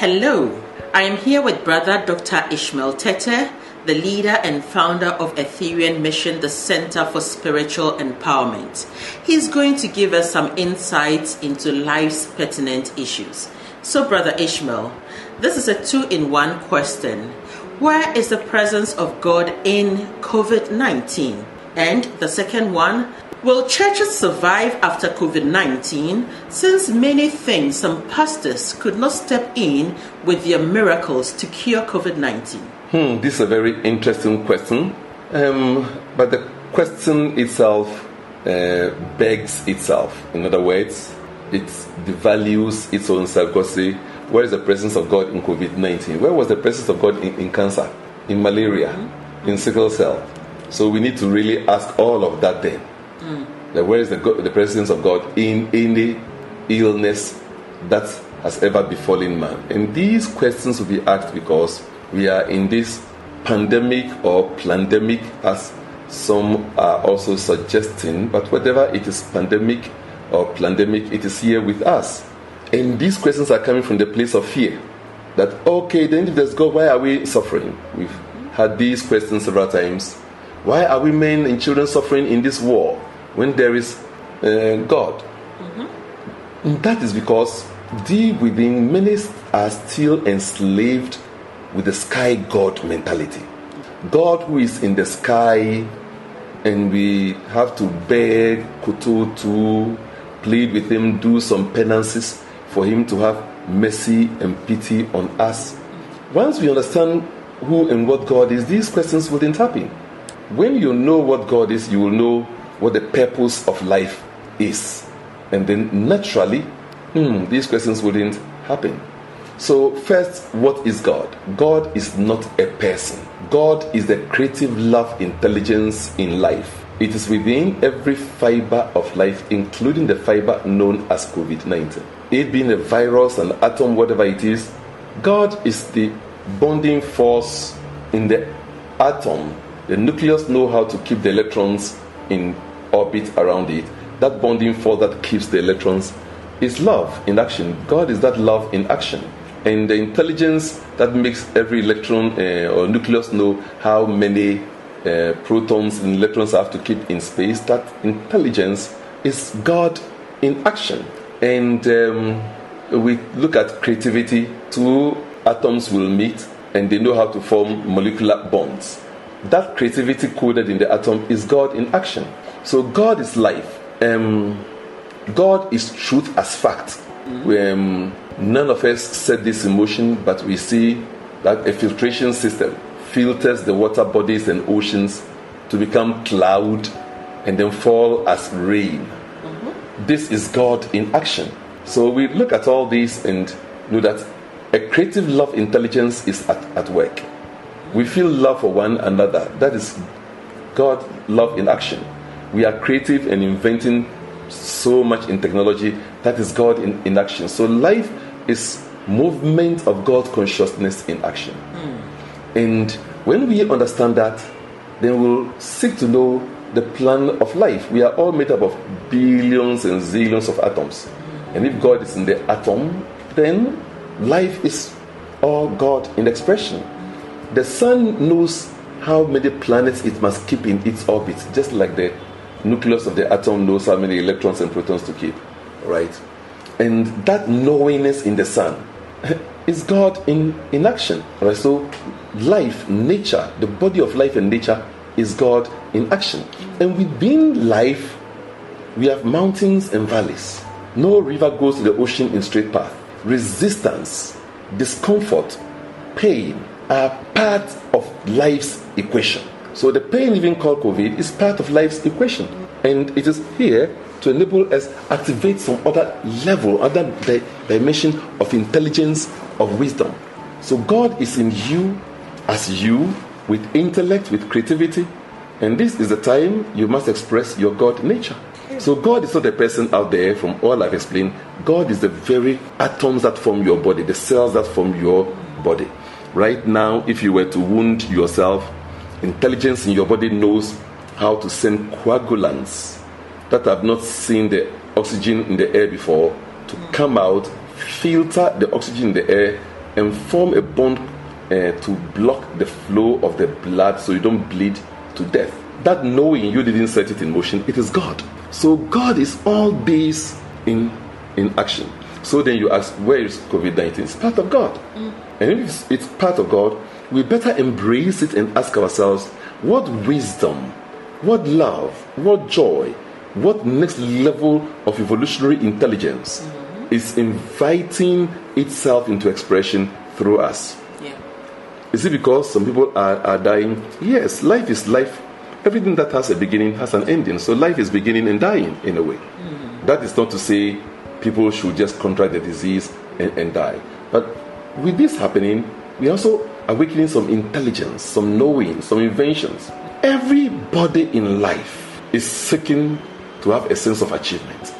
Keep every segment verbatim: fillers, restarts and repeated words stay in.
Hello, I am here with Brother Doctor Ishmael Tete, the leader and founder of Ethereum Mission, the Center for Spiritual Empowerment. He's going to give us some insights into life's pertinent issues. So, Brother Ishmael, this is a two-in-one question. Where is the presence of God in COVID nineteen? And the second one, will churches survive after COVID nineteen, since many things some pastors could not step in with their miracles to cure COVID nineteen? Hmm, this is a very interesting question, um, but the question itself uh, begs itself. In other words, it devalues its own self. Where is the presence of God in COVID nineteen? Where was the presence of God in, in cancer, in malaria, mm-hmm. in sickle cell? So we need to really ask all of that then. Mm. Like, where is the, God, the presence of God in any illness that has ever befallen man? And these questions will be asked because we are in this pandemic or plandemic, as some are also suggesting. But whatever it is, pandemic or plandemic, it is here with us. And these questions are coming from the place of fear. That, okay, then if there's God, why are we suffering? We've had these questions several times. Why are women and children suffering in this war when there is uh, God? Mm-hmm. That is because deep within, many are still enslaved with the sky God mentality. God who is in the sky, and we have to beg, kututu, plead with him, do some penances for him to have mercy and pity on us. Once we understand who and what God is, these questions wouldn't happen. When you know what God is, you will know what the purpose of life is. And then naturally, hmm, these questions wouldn't happen. So first, what is God? God is not a person. God is the creative love intelligence in life. It is within every fiber of life, including the fiber known as COVID nineteen. It being a virus, an atom, whatever it is, God is the bonding force in the atom. The nucleus know how to keep the electrons in orbit around it. That bonding force that keeps the electrons is love in action. God is that love in action. And the intelligence that makes every electron uh, or nucleus know how many uh, protons and electrons have to keep in space, that intelligence is God in action. And um, we look at creativity. Two atoms will meet and they know how to form molecular bonds. That creativity coded in the atom is God in action. So God is life. Um, God is truth as fact. Mm-hmm. Um, none of us set this in motion, but we see that a filtration system filters the water bodies and oceans to become cloud and then fall as rain. Mm-hmm. This is God in action. So we look at all this and know that a creative love intelligence is at, at work. We feel love for one another. That is God, love in action. We are creative and inventing so much in technology. That is God in, in action. So life is movement of God consciousness in action. Mm. And when we understand that, then we'll seek to know the plan of life. We are all made up of billions and zillions of atoms. And if God is in the atom, then life is all God in expression. The sun knows how many planets it must keep in its orbit, just like the nucleus of the atom knows how many electrons and protons to keep, right? And that knowingness in the sun is God in, in action, right? So life, nature, the body of life and nature is God in action. And within life, we have mountains and valleys. No river goes to the ocean in straight path. Resistance, discomfort, pain are part of life's equation. So the pain even called COVID is part of life's equation. And it is here to enable us activate some other level, other di- dimension of intelligence, of wisdom. So God is in you as you, with intellect, with creativity. And this is the time you must express your God nature. So God is not a person out there. From all I've explained, God is the very atoms that form your body, the cells that form your body. Right now, if you were to wound yourself, intelligence in your body knows how to send coagulants that have not seen the oxygen in the air before to come out, filter the oxygen in the air, and form a bond uh, to block the flow of the blood so you don't bleed to death. That knowing you didn't set it in motion, it is God. So God is all these in in action. So then you ask, where is COVID nineteen? It's part of God. Mm. And if it's, it's part of God, we better embrace it and ask ourselves, what wisdom, what love, what joy, what next level of evolutionary intelligence mm-hmm. is inviting itself into expression through us? Yeah. Is it because some people are, are dying? Yes, life is life. Everything that has a beginning has an ending. So life is beginning and dying in a way. Mm-hmm. That is not to say people should just contract the disease and, and die. But with this happening, we also awakening some intelligence, some knowing, some inventions. Everybody in life is seeking to have a sense of achievement.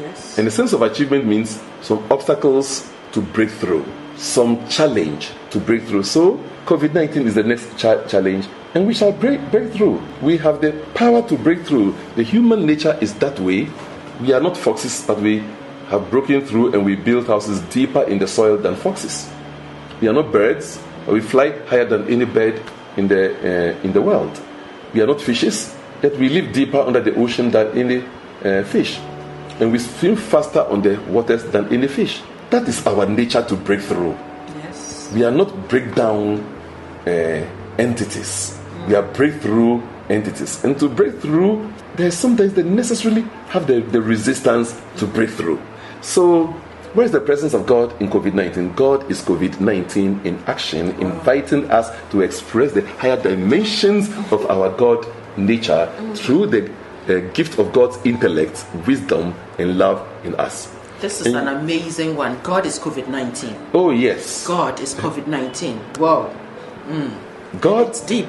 Yes. And a sense of achievement means some obstacles to break through, some challenge to break through. So COVID nineteen is the next cha- challenge, and we shall break, break through. We have the power to break through. The human nature is that way. We are not foxes, but we have broken through and we build houses deeper in the soil than foxes. We are not birds. We fly higher than any bird in the uh, in the world. We are not fishes, yet we live deeper under the ocean than any uh, fish. And we swim faster on the waters than any fish. That is our nature to break through. Yes. We are not breakdown uh, entities. Mm. We are breakthrough entities. And to break through, there are sometimes they necessarily have the, the resistance to break through. So where is the presence of God in COVID nineteen? God is COVID nineteen in action, inviting us to express the higher dimensions of our God nature through the uh, gift of God's intellect, wisdom, and love in us. This is and, an amazing one. God is COVID nineteen. Oh, yes. God is COVID nineteen. Wow. Mm. God, it's deep.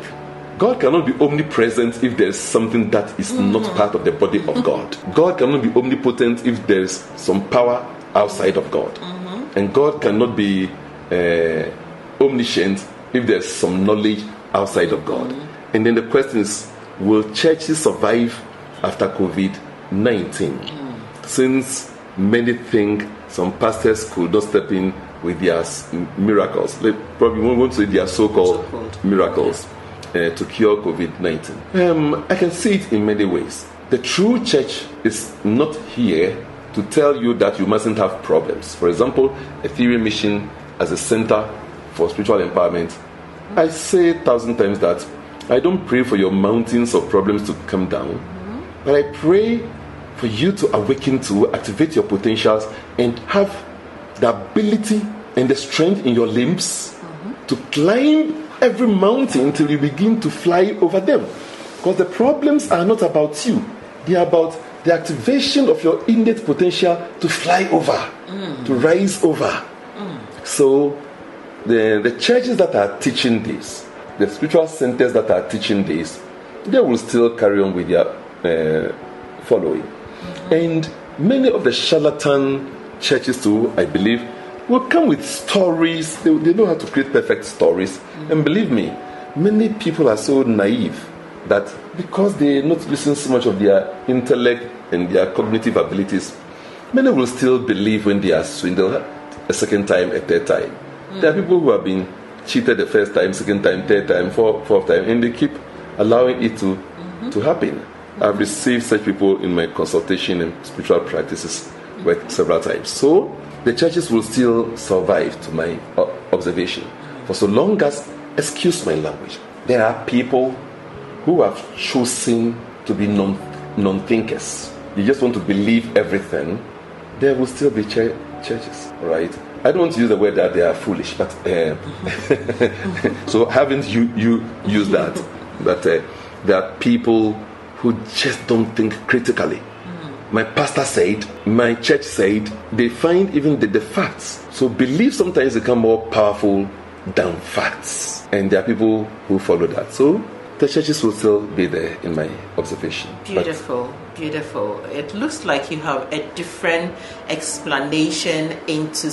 God cannot be omnipresent if there's something that is mm. not part of the body of God. God cannot be omnipotent if there's some power outside of God. Mm-hmm. And God cannot be uh, omniscient if there's some knowledge outside of God. Mm-hmm. And then the question is, will churches survive after COVID nineteen? Mm-hmm. Since many think some pastors could not step in with their miracles. They probably won't say their so-called, so-called. miracles uh, to cure COVID nineteen. Um, I can see it in many ways. The true church is not here to tell you that you mustn't have problems. For example, Ethereum Mission as a center for spiritual empowerment. I say a thousand times that I don't pray for your mountains of problems to come down, but I pray for you to awaken to, activate your potentials, and have the ability and the strength in your limbs to climb every mountain till you begin to fly over them. Because the problems are not about you. They are about the activation of your innate potential to fly over, mm. to rise over. Mm. So the, the churches that are teaching this, the spiritual centers that are teaching this, they will still carry on with their uh, following. Mm-hmm. And many of the charlatan churches too, I believe, will come with stories. They, they know how to create perfect stories. Mm-hmm. And believe me, many people are so naive that because they not losing so much of their intellect and their cognitive abilities, many will still believe when they are swindled a second time, a third time. Mm. There are people who have been cheated the first time, second time, third time, fourth, fourth time, and they keep allowing it to, mm-hmm. to happen. Mm-hmm. I've received such people in my consultation and spiritual practices mm-hmm. several times. So the churches will still survive, to my observation, for so long as, excuse my language, there are people who have chosen to be non, non-thinkers. You just want to believe everything. There will still be ch- churches, right? I don't want to use the word that they are foolish, but uh, so haven't you, you used that? But uh, there are people who just don't think critically. My pastor said, my church said, they find even the, the facts. So belief sometimes become more powerful than facts. And there are people who follow that. So the churches will still be there in my observation. Beautiful, but beautiful. It looks like you have a different explanation into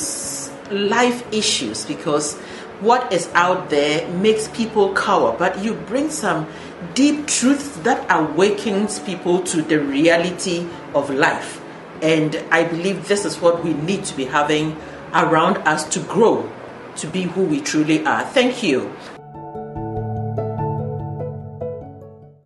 life issues, because what is out there makes people cower, but you bring some deep truths that awakens people to the reality of life. And I believe this is what we need to be having around us to grow. to be who we truly are. Thank you.